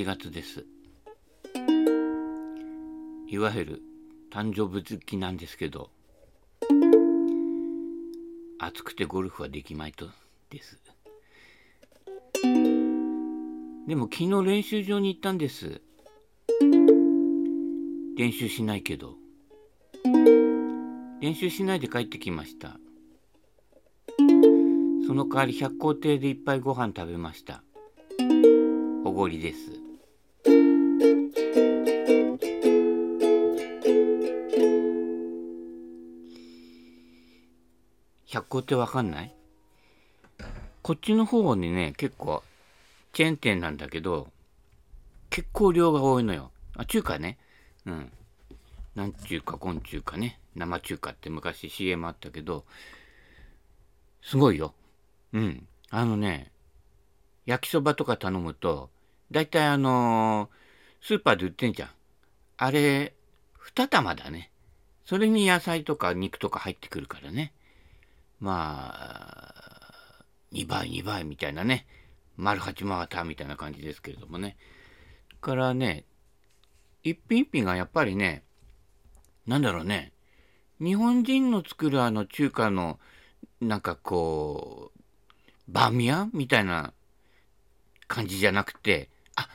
11月です。いわゆる誕生日月なんですけど、暑くてゴルフはできまいとです。でも昨日練習場に行ったんです。練習しないけど。練習しないで帰ってきました。その代わり百香亭でいっぱいご飯食べました。おごりです。百香亭わかんない？こっちの方にね、結構チェーン店なんだけど、結構量が多いのよ。あ、中華ね。うん。なんちゅうかこんちゅうかね。生中華って昔 CM あったけど、すごいよ。うん。焼きそばとか頼むと、だいたいスーパーで売ってんじゃん。あれ、2玉だね。それに野菜とか肉とか入ってくるからね。まあ、2倍みたいなね。丸八回ったみたいな感じですけれどもね。からね、一品一品がやっぱりね、なんだろうね。日本人の作る中華の、なんかこう、バーミヤンみたいな感じじゃなくて、あ、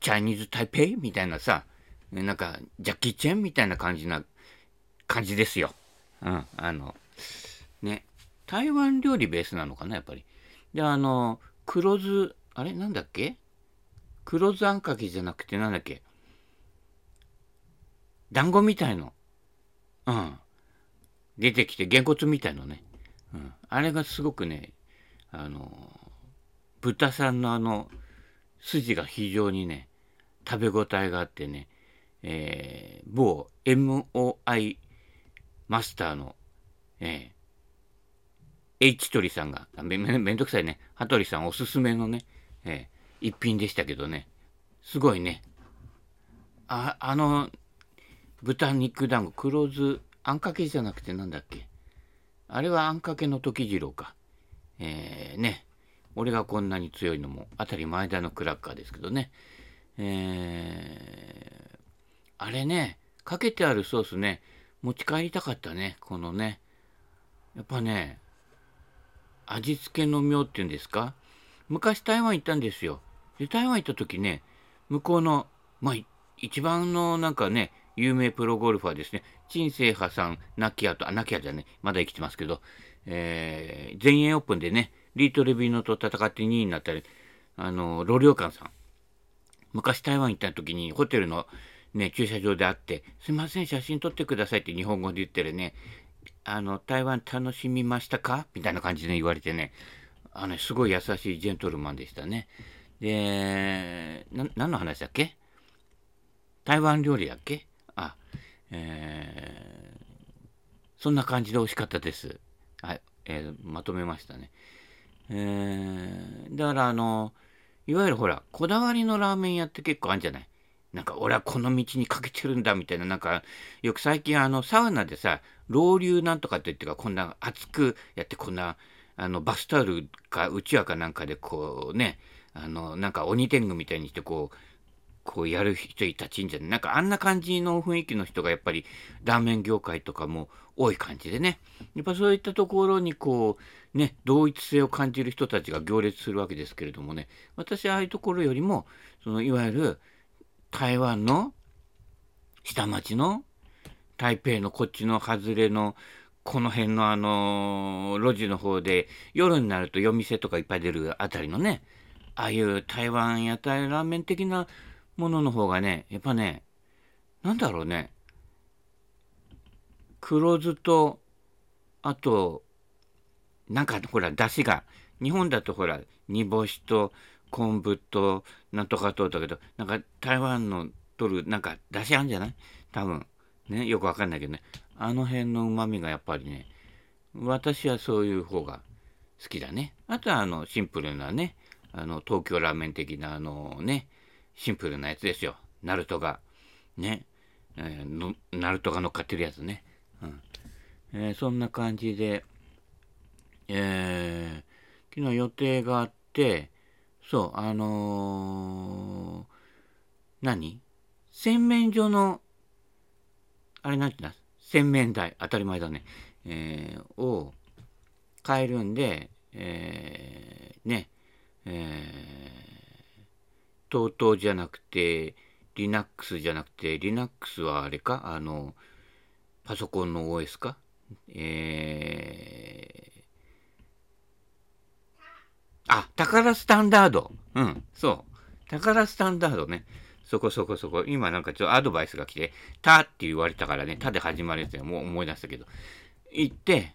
チャイニーズ・タイペイみたいなさ、なんかジャッキー・チェンみたいな感じですよ。うん、ね、台湾料理ベースなのかな、やっぱり。で、黒酢、あれなんだっけ？黒酢あんかけじゃなくてなんだっけ？団子みたいの。うん。出てきて、げんこつみたいのね。うん。あれがすごくね、豚さんの筋が非常にね、食べ応えがあってね、某 MOI マスターの、H 鳥さんが、めんどくさいね、羽鳥さんおすすめのね、一品でしたけどね、すごいね、豚肉団子、黒酢、あんかけじゃなくてなんだっけ？あれはあんかけの時次郎か。ね。俺がこんなに強いのも、あたり前田のクラッカーですけどね。あれね、かけてあるソースね、持ち帰りたかったね。このね。やっぱね、味付けの妙っていうんですか？昔台湾行ったんですよ。で、台湾行った時ね、向こうの、まあ、一番のなんかね、有名プロゴルファーですね。陳清波さん、ナキアじゃね、まだ生きてますけど、全英オープンでね、リートレビノと戦って2位になったり、ロリョウカンさん。昔台湾行った時にホテルのね、駐車場で会って、すいません、写真撮ってくださいって日本語で言ってるね、台湾楽しみましたかみたいな感じで言われてね、すごい優しいジェントルマンでしたね。で、何の話だっけ？台湾料理だっけ？そんな感じで美味しかったです。はい、まとめましたね。だからいわゆるほら、こだわりのラーメン屋って結構あるんじゃない？なんか俺はこの道にかけてるんだみたいな、なんかよく最近サウナでさ、老流なんとかって言ってか、こんな熱くやって、こんなバスタオルかうちわかなんかでこうね、なんか鬼天狗みたいにしてこうやる人たちんじゃない？なんかあんな感じの雰囲気の人がやっぱりラーメン業界とかも多い感じでね。やっぱそういったところにこうね、同一性を感じる人たちが行列するわけですけれどもね。私はああいうところよりも、そのいわゆる台湾の下町の台北のこっちの外れのこの辺の路地の方で夜になると夜店とかいっぱい出るあたりのね、ああいう台湾屋台ラーメン的なものの方がね、やっぱね、なんだろうね、黒酢と、あと、なんかほら、だしが、日本だとほら、煮干しと昆布と、なんとかとだけど、なんか台湾の取る、なんかだしあんじゃない？多分、ね、よくわかんないけどね、あの辺のうまみがやっぱりね、私はそういう方が好きだね。あとはシンプルなね、東京ラーメン的なね、シンプルなやつですよ。ナルトが。ね。ナルトが乗っかってるやつね。うん。そんな感じで、昨日予定があって、そう、洗面所の、あれなんて言うんだ、洗面台、当たり前だね、を変えるんで、TOTO じゃなくて、Linux じゃなくて、Linux はあれか、パソコンの OS か、タカラスタンダード。うん、そう。タカラスタンダードね。そこ。今なんかちょっとアドバイスが来て、タって言われたからね、タで始まるやつもう思い出したけど。行って、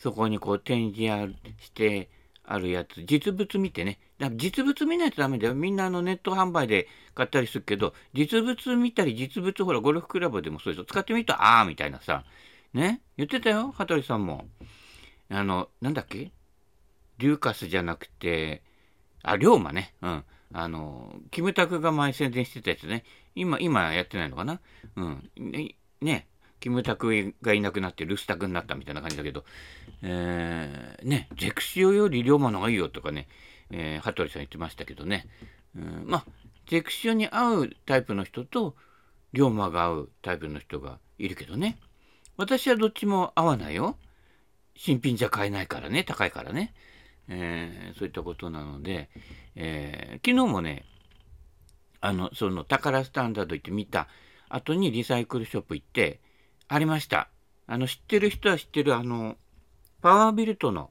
そこにこう展示してあるやつ、実物見てね。だから実物見ないとダメだよ。みんなネット販売で買ったりするけど、実物見たり、実物ほら、ゴルフクラブでもそうですよ。使ってみると、あーみたいなさ。ね。言ってたよ、羽鳥さんも。なんだっけ？リューカスじゃなくて、龍馬ね。うん。キムタクが前宣伝してたやつね。今やってないのかな。うん。ね。キムタクがいなくなって、ルスタクになったみたいな感じだけど、ゼクシオより龍馬の方がいいよとかね、羽鳥さん言ってましたけどね。うん、ゼクシオに合うタイプの人と、龍馬が合うタイプの人がいるけどね。私はどっちも合わないよ。新品じゃ買えないからね、高いからね。そういったことなので、昨日もね、そのタカラスタンダード行って見た後にリサイクルショップ行って、ありました。知ってる人は知ってる、パワービルトの、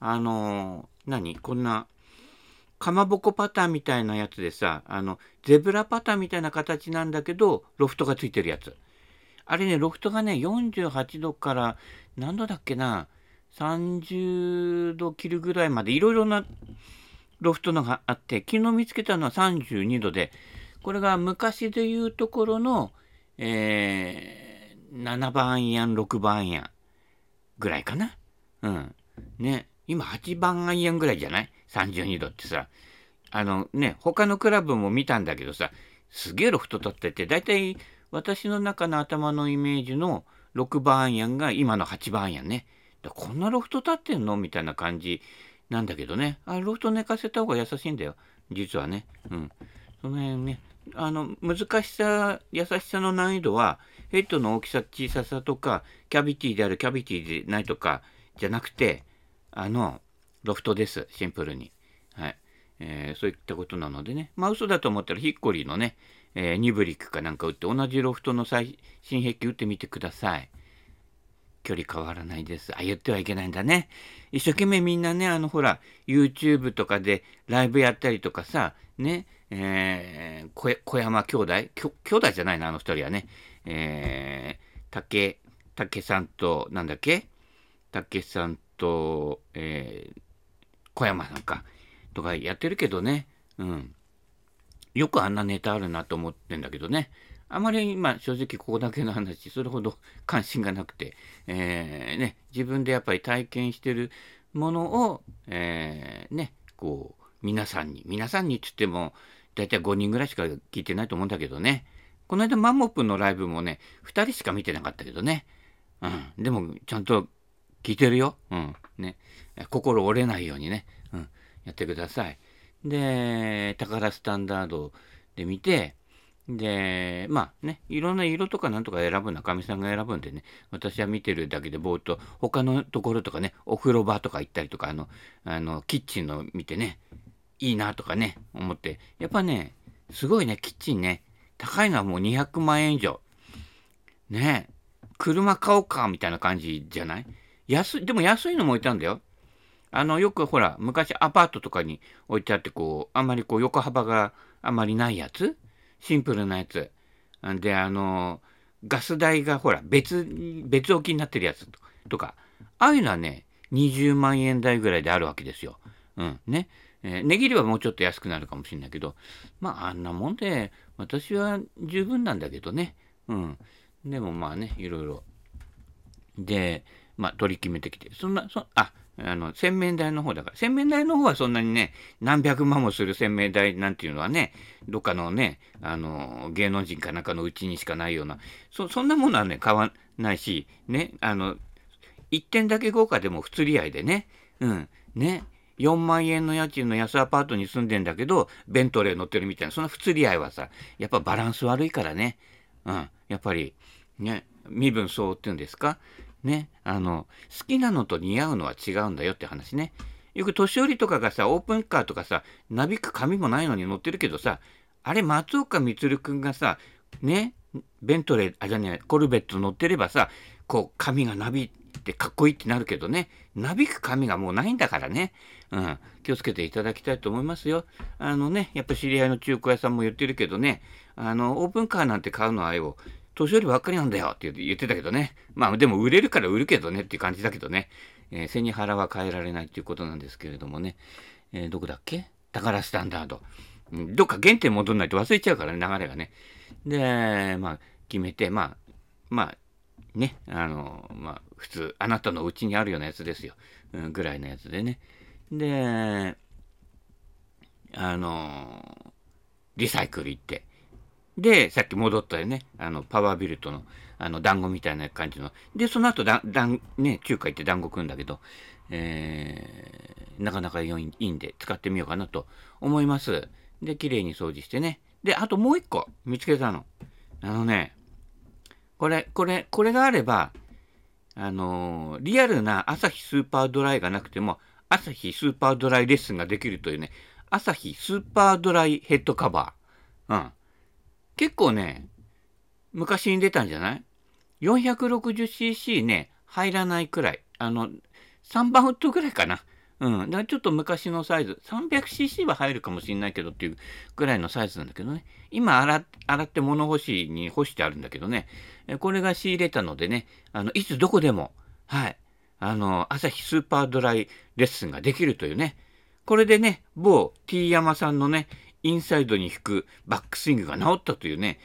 こんな、かまぼこパターンみたいなやつでさ、ゼブラパターンみたいな形なんだけど、ロフトがついてるやつ。あれね、ロフトがね、48度から、何度だっけな、30度切るぐらいまでいろいろなロフトのがあって、昨日見つけたのは32度で、これが昔でいうところの、7番アイアン6番アイアンぐらいかな。うんね、今8番アイアンぐらいじゃない、32度ってさ。他のクラブも見たんだけどさ、すげえロフト立ってて、だいたい私の中の頭のイメージの6番アイアンが今の8番アイアンね。こんなロフト立ってんのみたいな感じなんだけどね。ロフト寝かせた方が優しいんだよ、実はね。うん。その辺ね、難しさ、優しさの難易度は、ヘッドの大きさ、小ささとか、キャビティである、キャビティでないとか、じゃなくて、ロフトです、シンプルに。はい。そういったことなのでね。嘘だと思ったら、ヒッコリーのね、ニブリックかなんか打って、同じロフトの最新兵器打ってみてください。距離変わらないです。言ってはいけないんだね。一生懸命みんなね、YouTube とかでライブやったりとかさ、ね、小山兄弟、兄弟じゃないな、あの二人はね、竹さんと、なんだっけ？竹さんと、小山さんか、とかやってるけどね、うん。よくあんなネタあるなと思ってんだけどね。あまり今、正直ここだけの話、それほど関心がなくて、自分でやっぱり体験してるものを、こう、皆さんにって言っても、だいたい5人ぐらいしか聞いてないと思うんだけどね。この間、マンモップのライブもね、2人しか見てなかったけどね。うん。でも、ちゃんと聞いてるよ。うん。ね。心折れないようにね、うん。やってください。で、タカラスタンダードで見て、で、いろんな色とかなんとか選ぶのはかみさんが選ぶんでね、私は見てるだけでぼーっと、他のところとかね、お風呂場とか行ったりとか、キッチンの見てね、いいなとかね、思って。やっぱね、すごいね、キッチンね、高いのはもう200万円以上。ねえ、車買おうか、みたいな感じじゃない？でも安いのも置いたんだよ。よくほら、昔アパートとかに置いてあって、こう、あんまりこう、横幅があんまりないやつ？シンプルなやつ。で、ガス代がほら、別置きになってるやつとか。ああいうのはね、20万円台ぐらいであるわけですよ。うん。ね。値切りはもうちょっと安くなるかもしれないけど、あんなもんで、私は十分なんだけどね。うん。でもいろいろ。で、取り決めてきて。洗面台の方だから。洗面台の方はそんなにね、何百万もする洗面台なんていうのはね、どっかのね、芸能人かなんかのうちにしかないような、そんなものはね、買わないし、ね、1点だけ豪華でも不釣り合いでね、うん、ね、4万円の家賃の安アパートに住んでんだけどベントレー乗ってるみたいな、その不釣り合いはさ、やっぱバランス悪いからね、うん、やっぱりね、身分相応っていうんですかね、好きなのと似合うのは違うんだよって話ね。よく年寄りとかがさ、オープンカーとかさ、なびく髪もないのに乗ってるけどさ、あれ松岡充くんがさね、ベントレーあじゃねコルベット乗ってればさ、こう髪がなびってかっこいいってなるけどね、なびく髪がもうないんだからね、うん、気をつけていただきたいと思いますよ。ね、やっぱ知り合いの中古屋さんも言ってるけどね、オープンカーなんて買うのはよ、年寄りばっかりなんだよって言ってたけどね、まあでも売れるから売るけどねっていう感じだけどね、背に腹は変えられないっていうことなんですけれどもね、どこだっけ、宝スタンダード、どっか原点戻んないと忘れちゃうからね、流れがね。で、まあ決めて、まあね、普通あなたのうちにあるようなやつですよ、うん、ぐらいのやつでね。で、リサイクル行って、でさっき戻ったよね、パワービルトの団子みたいな感じので、その後ね、中華行って団子食うんだけど、なかなか良いんで使ってみようかなと思います。で綺麗に掃除してね。であともう一個見つけたの、ね、これがあればリアルなアサヒスーパードライがなくてもアサヒスーパードライレッスンができるというね、アサヒスーパードライヘッドカバー、うん、結構ね、昔に出たんじゃない ?460cc ね、入らないくらい。3番ウッドくらいかな。うん。だからちょっと昔のサイズ。300cc は入るかもしれないけどっていうくらいのサイズなんだけどね。今、洗って物干しに干してあるんだけどね。これが仕入れたのでね、いつどこでも、はい。アサヒスーパードライレッスンができるというね。これでね、某 T 山さんのね、インサイドに引くバックスイングが治ったというね、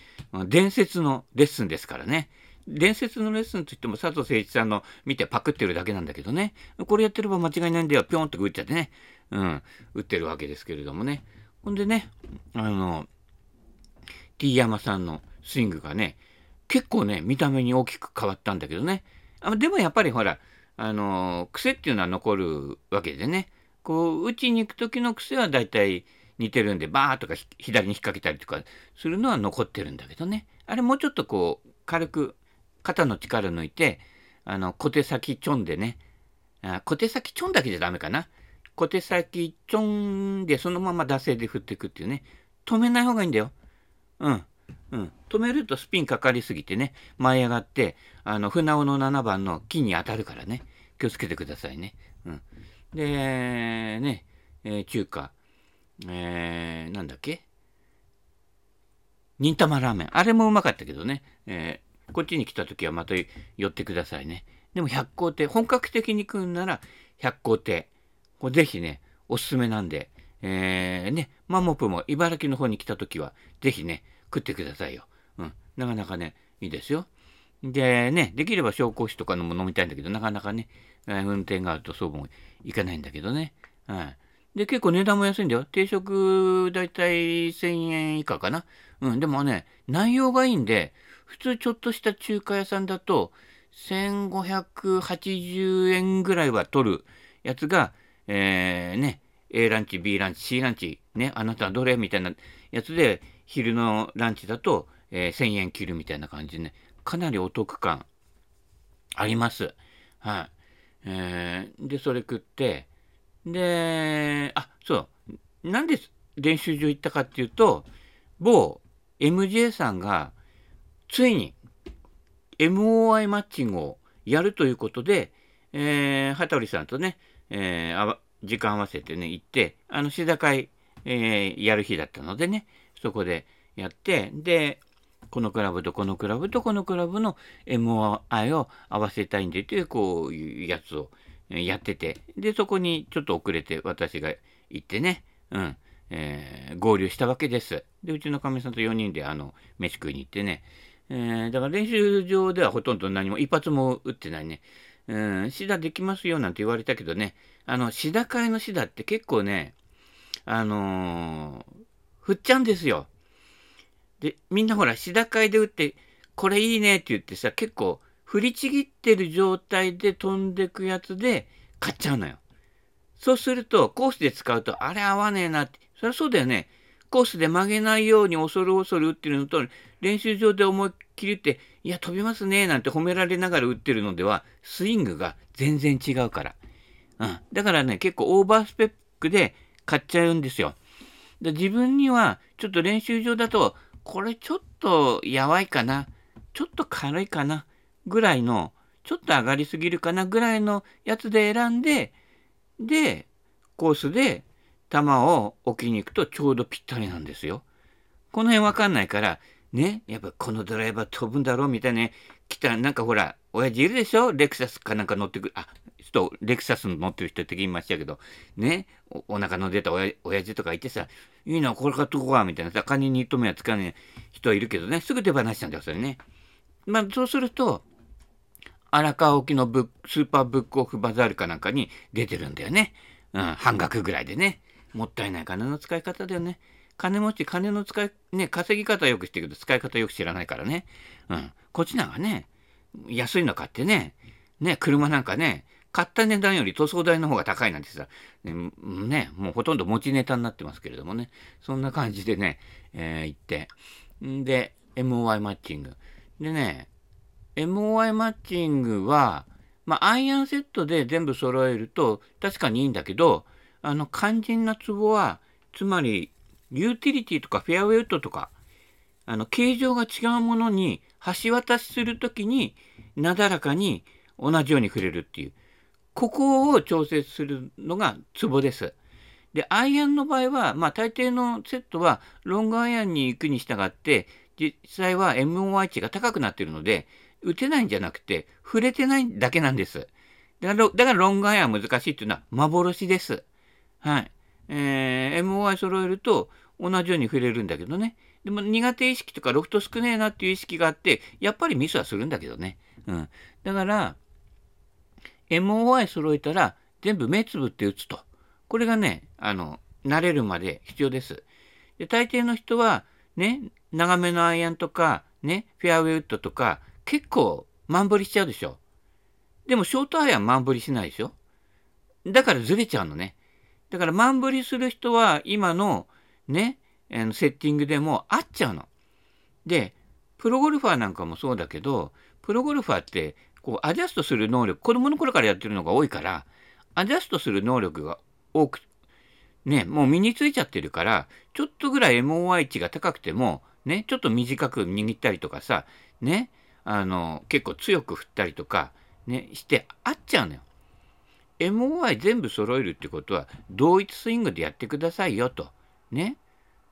伝説のレッスンですからね。伝説のレッスンといっても佐藤誠一さんの見てパクってるだけなんだけどね、これやってれば間違いないんだよ、ピョンって打っちゃってね、うん、打ってるわけですけれどもね。ほんでね、T 山さんのスイングがね、結構ね、見た目に大きく変わったんだけどね。でもやっぱりほら、癖っていうのは残るわけでね、こう打ちに行く時の癖はだいたい似てるんで、バーとか左に引っ掛けたりとかするのは残ってるんだけどね、あれもうちょっとこう軽く肩の力抜いて、小手先ちょんでね、小手先ちょんだけじゃダメかな、小手先ちょんでそのまま惰性で振っていくっていうね、止めない方がいいんだよ、うんうん、止めるとスピンかかりすぎてね、舞い上がって船尾の7番の木に当たるからね、気をつけてくださいね、うん、でね、中華なんだっけ、忍たまラーメン、あれもうまかったけどね、こっちに来た時はまた寄ってくださいね。でも百香亭、本格的に食うなら百香亭、これぜひねおすすめなんで、ね、マモプも茨城の方に来た時はぜひね食ってくださいよ、うん、なかなかねいいですよ。でね、できれば紹興酒とかのも飲みたいんだけど、なかなかね運転があるとそうもいかないんだけどね、うん、で結構値段も安いんだよ、定食だいたい1000円以下かな、うん、でもね内容がいいんで、普通ちょっとした中華屋さんだと1580円ぐらいは取るやつが、ね、A ランチ B ランチ C ランチ、ね、あなたはどれみたいなやつで、昼のランチだと、1000円切るみたいな感じでね、かなりお得感あります。はい、でそれ食って、で、あ、そう、なんで練習場行ったかっていうと、某 MJ さんがついに MOI マッチングをやるということで、羽鳥さんとね、時間合わせてね行って、試打会、やる日だったのでね、そこでやって、でこのクラブとこのクラブとこのクラブの MOI を合わせたいんでという、こういうやつをやってて、でそこにちょっと遅れて私が行ってね、うん、合流したわけです。でうちのかみさんと4人で飯食いに行ってね、だから練習場ではほとんど何も一発も打ってないね、うん、シダできますよなんて言われたけどね、シダ会のシダって結構ね、振っちゃうんですよ。でみんなほらシダ会で打ってこれいいねって言ってさ、結構振りちぎってる状態で飛んでくやつで買っちゃうのよ。そうするとコースで使うとあれ合わねえなって、そりゃそうだよね。コースで曲げないように恐る恐る打ってるのと、練習場で思いっきり打っていや飛びますねなんて褒められながら打ってるのではスイングが全然違うから、うん、だからね結構オーバースペックで買っちゃうんですよ。で自分にはちょっと練習場だとこれちょっとやばいかな、ちょっと軽いかなぐらいの、ちょっと上がりすぎるかなぐらいのやつで選んで、でコースで球を置きに行くとちょうどぴったりなんですよ。この辺わかんないからね、やっぱこのドライバー飛ぶんだろうみたいなね、来たなんかほら親父いるでしょ、レクサスかなんか乗ってくる、あちょっとレクサス乗ってる人って言いましたけどね、 お腹の出た親父とかいてさ、いいなこれ買っとこうわみたいなさ、カニに糸目はつかない人いるけどね、すぐ手放しちゃうんだよそれね。まあそうすると荒川沖のスーパーブックオフバザールかなんかに出てるんだよね、うん、半額ぐらいでね。もったいない金の使い方だよね。金持ち金の使いね、稼ぎ方はよく知ってるけど使い方よく知らないからね、うん、こっちなんかね安いの買ってね車なんかね買った値段より塗装代の方が高いなんてさ、ねもうほとんど持ちネタになってますけれどもね、そんな感じでね、行ってで MOI マッチングでね、MOI マッチングは、まあ、アイアンセットで全部揃えると確かにいいんだけど、肝心なツボはつまりユーティリティとかフェアウェイウッドとか形状が違うものに橋渡しするときになだらかに同じように触れるっていう、ここを調整するのがツボです。でアイアンの場合は、まあ、大抵のセットはロングアイアンに行くに従って実際は MOI 値が高くなっているので打てないんじゃなくて触れてないだけなんです。だからロングアイアン難しいっていうのは幻です。はい、MOI 揃えると同じように触れるんだけどね、でも苦手意識とかロフト少ねえなっていう意識があってやっぱりミスはするんだけどね、うん、だから MOI 揃えたら全部目つぶって打つと、これがね慣れるまで必要です。で大抵の人はね長めのアイアンとかねフェアウェイウッドとか結構満振りしちゃうでしょ。でもショートアイアン満振りしないでしょ。だからずれちゃうのね。だから満振りする人は今のね、セッティングでも合っちゃうの。で、プロゴルファーなんかもそうだけど、プロゴルファーってこうアジャストする能力、子供の頃からやってるのが多いから、アジャストする能力が多く、ね、もう身についちゃってるから、ちょっとぐらい MOI 値が高くても、ね、ちょっと短く握ったりとかさ、ね、結構強く振ったりとか、ね、して合っちゃうのよ。MOI 全部揃えるってことは同一スイングでやってくださいよと、ね、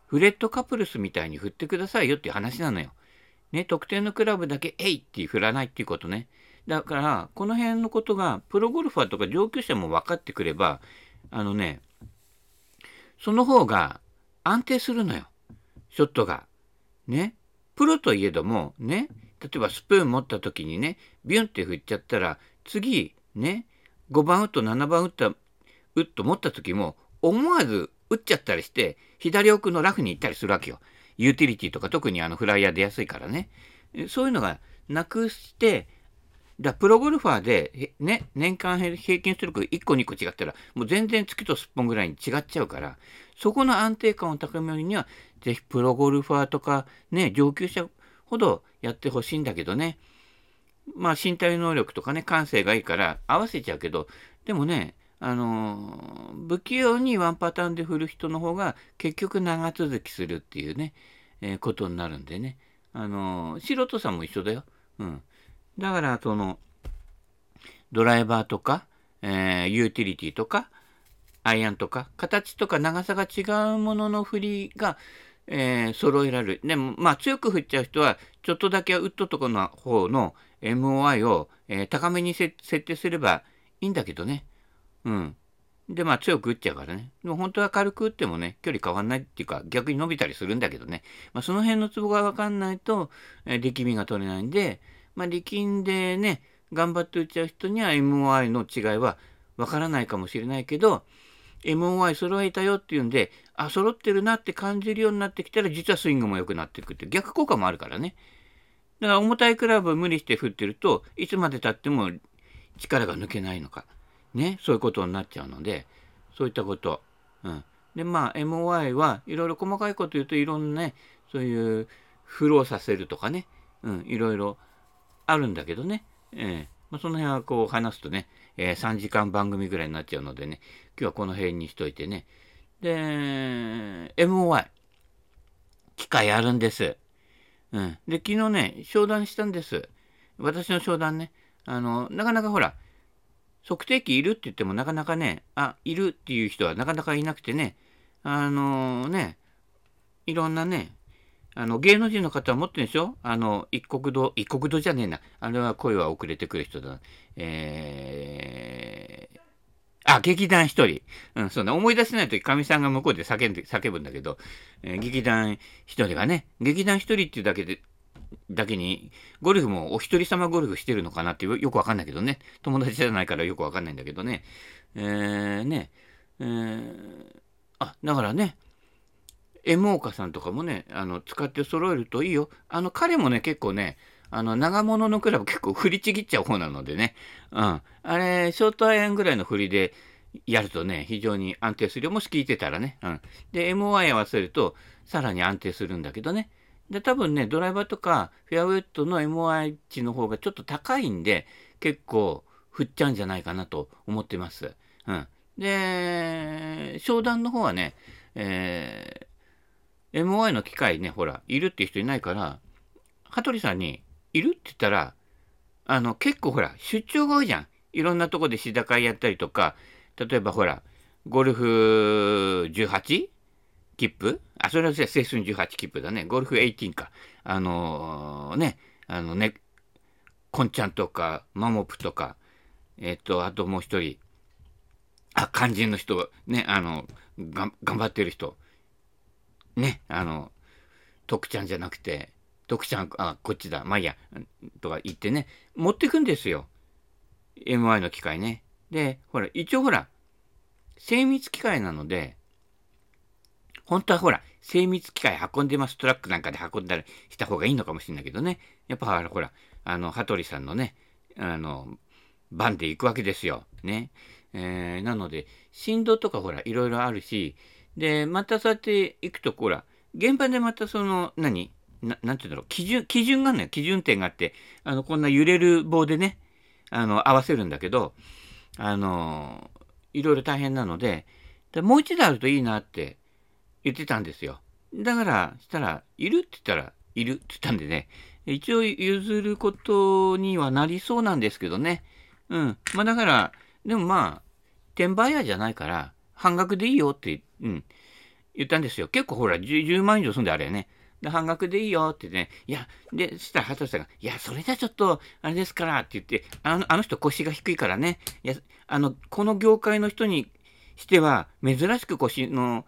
フレットカプルスみたいに振ってくださいよっていう話なのよ。ね、特定のクラブだけえいって振らないっていうことね。だからこの辺のことがプロゴルファーとか上級者も分かってくればね、その方が安定するのよショットが。ね、プロといえどもね、例えばスプーン持った時にねビュンって振っちゃったら次ね5番ウッド7番ウッド持った時も思わず打っちゃったりして左奥のラフに行ったりするわけよ。ユーティリティとか特にフライヤー出やすいからね。そういうのがなくして、だプロゴルファーで、ね、年間平均出力1個2個違ったらもう全然月とすっぽんぐらいに違っちゃうから、そこの安定感を高めるにはぜひプロゴルファーとか、ね、上級者ほどやってほしいんだけどね。まあ身体能力とかね感性がいいから合わせちゃうけど、でもね不器用にワンパターンで振る人の方が結局長続きするっていうね、ことになるんでね、素人さんも一緒だよ、うん、だからそのドライバーとか、ユーティリティとかアイアンとか形とか長さが違うものの振りが揃えられる。でもまあ強く振っちゃう人はちょっとだけウッドとかの方の MOI を、高めに設定すればいいんだけどね、うん、でまあ強く打っちゃうからね。でも本当は軽く打ってもね距離変わんないっていうか逆に伸びたりするんだけどね、まあ、その辺のツボが分かんないと、力みが取れないんで、まあ、力んでね頑張って打っちゃう人には MOI の違いは分からないかもしれないけど、MOI 揃えたよっていうんで、あ、揃ってるなって感じるようになってきたら、実はスイングも良くなっていくっていう逆効果もあるからね。だから重たいクラブを無理して振ってると、いつまでたっても力が抜けないのか。ね、そういうことになっちゃうので、そういったこと。うん、でまあ MOI はいろいろ細かいこと言うといろんなねそういうフローさせるとかね、うん、いろいろあるんだけどね、まあ、その辺はこう話すとね、3時間番組ぐらいになっちゃうのでね、今日はこの辺にしといてね。で MOI 機械あるんです、うん、で昨日ね商談したんです。私の商談ね、なかなかほら測定器いるって言ってもなかなかね、いるっていう人はなかなかいなくてね、ね、いろんなね、芸能人の方は持ってるでしょ、一国道じゃねえな、あれは声は遅れてくる人だな、劇団一人、うん、そうね、思い出せないとき、かみさんが向こうで叫ぶんだけど、劇団一人がね、劇団一人っていうだけにゴルフもお一人様ゴルフしてるのかなってよくわかんないけどね、友達じゃないからよくわかんないんだけどね、だからね MO 家さんとかもね使って揃えるといいよ。彼もね結構ね長物のクラブ結構振りちぎっちゃう方なのでね、うん、あれショートアイアンぐらいの振りでやるとね非常に安定するよ、もし聞いてたらね、うん、で MOI 合わせるとさらに安定するんだけどね。で多分ねドライバーとかフェアウェイトの MOI 値の方がちょっと高いんで結構振っちゃうんじゃないかなと思ってます。うん、で商談の方はね、MOI の機械ねほらいるっていう人いないから羽鳥さんにいるって言ったら結構ほら出張が多いじゃん。いろんなとこで試打会やったりとか、例えばほらゴルフ18切符、それは青春18切符だね。ゴルフ18か。コンちゃんとか、マモプとか、あともう一人、肝心の人、ね、頑張ってる人、ね、徳ちゃんじゃなくて、徳ちゃん、こっちだ、まあいいや、とか言ってね、持ってくんですよ。MI の機械ね。で、ほら、一応ほら、精密機械なので、本当はほら、精密機械運んでます、トラックなんかで運んだりした方がいいのかもしれないけどね。やっぱほら、羽鳥さんのね、バンで行くわけですよ。ね。なので、振動とかほら、いろいろあるし、で、またそうやって行くと、ほら、現場でまたその、なんていうんだろう、基準があるのよ。基準点があって、こんな揺れる棒でね、合わせるんだけど、いろいろ大変なので、もう一台あるといいなって、言ってたんですよ。だからしたらいるって言ったらいるって言ったんでね、一応譲ることにはなりそうなんですけどね。うん。まあだからでもまあ転売屋じゃないから半額でいいよって、うん、言ったんですよ。結構ほら 10万以上すんであれやね。で半額でいいよってね。いやでしたら羽鳥さんがいやそれじゃちょっとあれですからって言って、あの人腰が低いからね。いやこの業界の人にしては珍しく腰の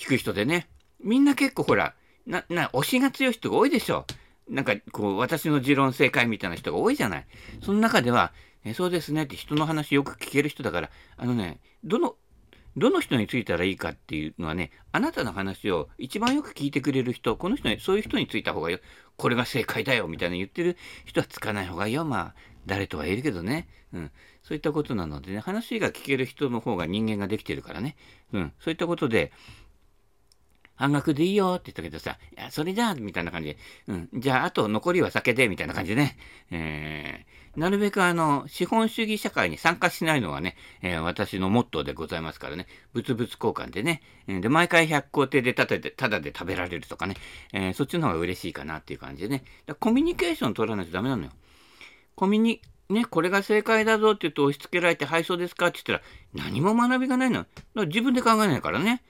低い人でね、みんな結構ほら推しが強い人が多いでしょ。なんかこう私の持論正解みたいな人が多いじゃない。その中では、そうですねって人の話よく聞ける人だから、どの人についたらいいかっていうのはね、あなたの話を一番よく聞いてくれる人、この人にそういう人についた方がよ、これが正解だよみたいな言ってる人はつかない方がいいよ。まあ誰とは言えるけどね、うん、そういったことなのでね、話が聞ける人の方が人間ができてるからね、うん、そういったことで。半額でいいよって言ったけどさ、いやそれじゃあみたいな感じで、うん、じゃああと残りは酒でみたいな感じでね、なるべく資本主義社会に参加しないのはね、私のモットーでございますからね、物々交換でね、で毎回百工程でただで食べられるとかね、そっちの方が嬉しいかなっていう感じでね、だコミュニケーション取らないとダメなのよ。ね、これが正解だぞって言うと押し付けられて配送ですかって言ったら何も学びがないの。だから自分で考えないからね。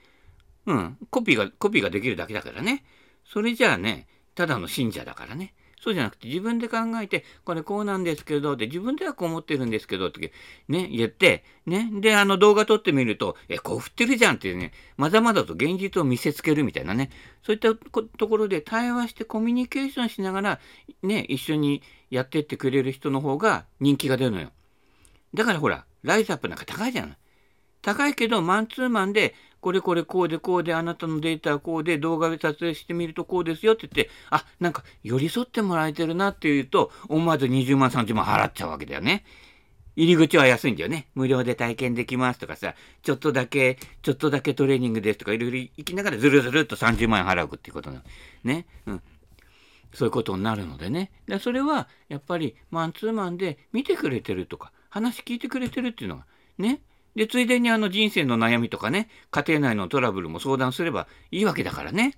うん、コピーができるだけだからね。それじゃあね、ただの信者だからね。そうじゃなくて自分で考えて、これこうなんですけど、で自分ではこう思ってるんですけどって、ね、言って、ね、で動画撮ってみると、こう振ってるじゃんっていうね、まだまだと現実を見せつけるみたいなね、そういったところで対話してコミュニケーションしながら、ね、一緒にやってってくれる人の方が人気が出るのよ。だからほら、ライズアップなんか高いじゃない。高いけどマンツーマンでこれこうであなたのデータはこうで動画で撮影してみるとこうですよって言って、なんか寄り添ってもらえてるなっていうと思わず20万30万払っちゃうわけだよね。入り口は安いんだよね。無料で体験できますとかさ、ちょっとだけトレーニングですとか、いろいろ行きながらずるずるっと30万円払うっていうことなのね。うん。そういうことになるのでね。で、それはやっぱりマンツーマンで見てくれてるとか、話聞いてくれてるっていうのがね。で、ついでに人生の悩みとかね、家庭内のトラブルも相談すればいいわけだからね。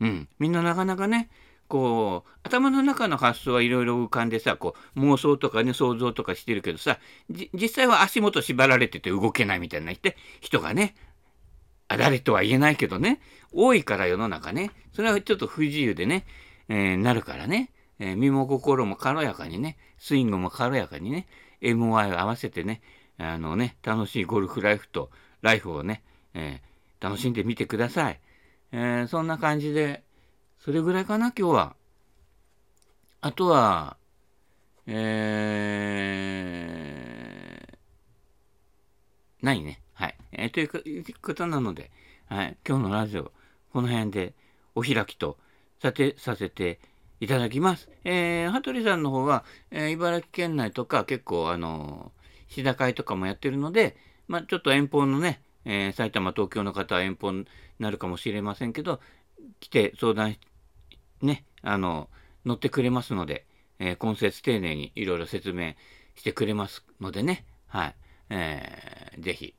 うん。みんななかなかね、こう頭の中の発想はいろいろ浮かんでさ、こう妄想とかね、想像とかしてるけどさ、実際は足元縛られてて動けないみたいな人がね、誰とは言えないけどね、多いから世の中ね。それはちょっと不自由でね、なるからね、身も心も軽やかにね、スイングも軽やかにね、MOI を合わせてね、楽しいゴルフライフをね、楽しんでみてください。そんな感じで、それぐらいかな、今日は。あとは、ないね。はい。ということなので、はい、今日のラジオ、この辺でお開きとさせていただきます。羽鳥さんの方は、茨城県内とか結構、日高屋とかもやってるので、まあ、ちょっと遠方のね、埼玉、東京の方は遠方になるかもしれませんけど、来て相談ね、乗ってくれますので、今節丁寧にいろいろ説明してくれますのでね、はい、ぜひ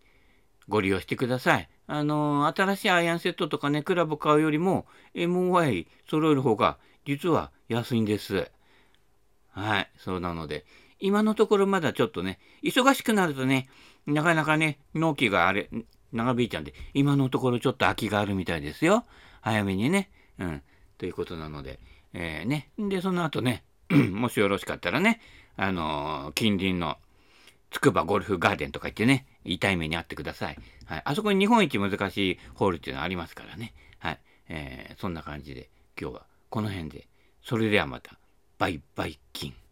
ご利用してください。新しいアイアンセットとかね、クラブ買うよりも MOI 揃える方が実は安いんです。はい、そうなので、今のところまだちょっとね、忙しくなるとね、なかなかね、納期が長引いちゃうんで、今のところちょっと空きがあるみたいですよ。早めにね。うん。ということなので、ね。で、その後ね、もしよろしかったらね、近隣のつくばゴルフガーデンとか行ってね、痛い目に遭ってください。はい。あそこに日本一難しいホールっていうのありますからね。はい。そんな感じで、今日はこの辺で。それではまた、バイバイキン。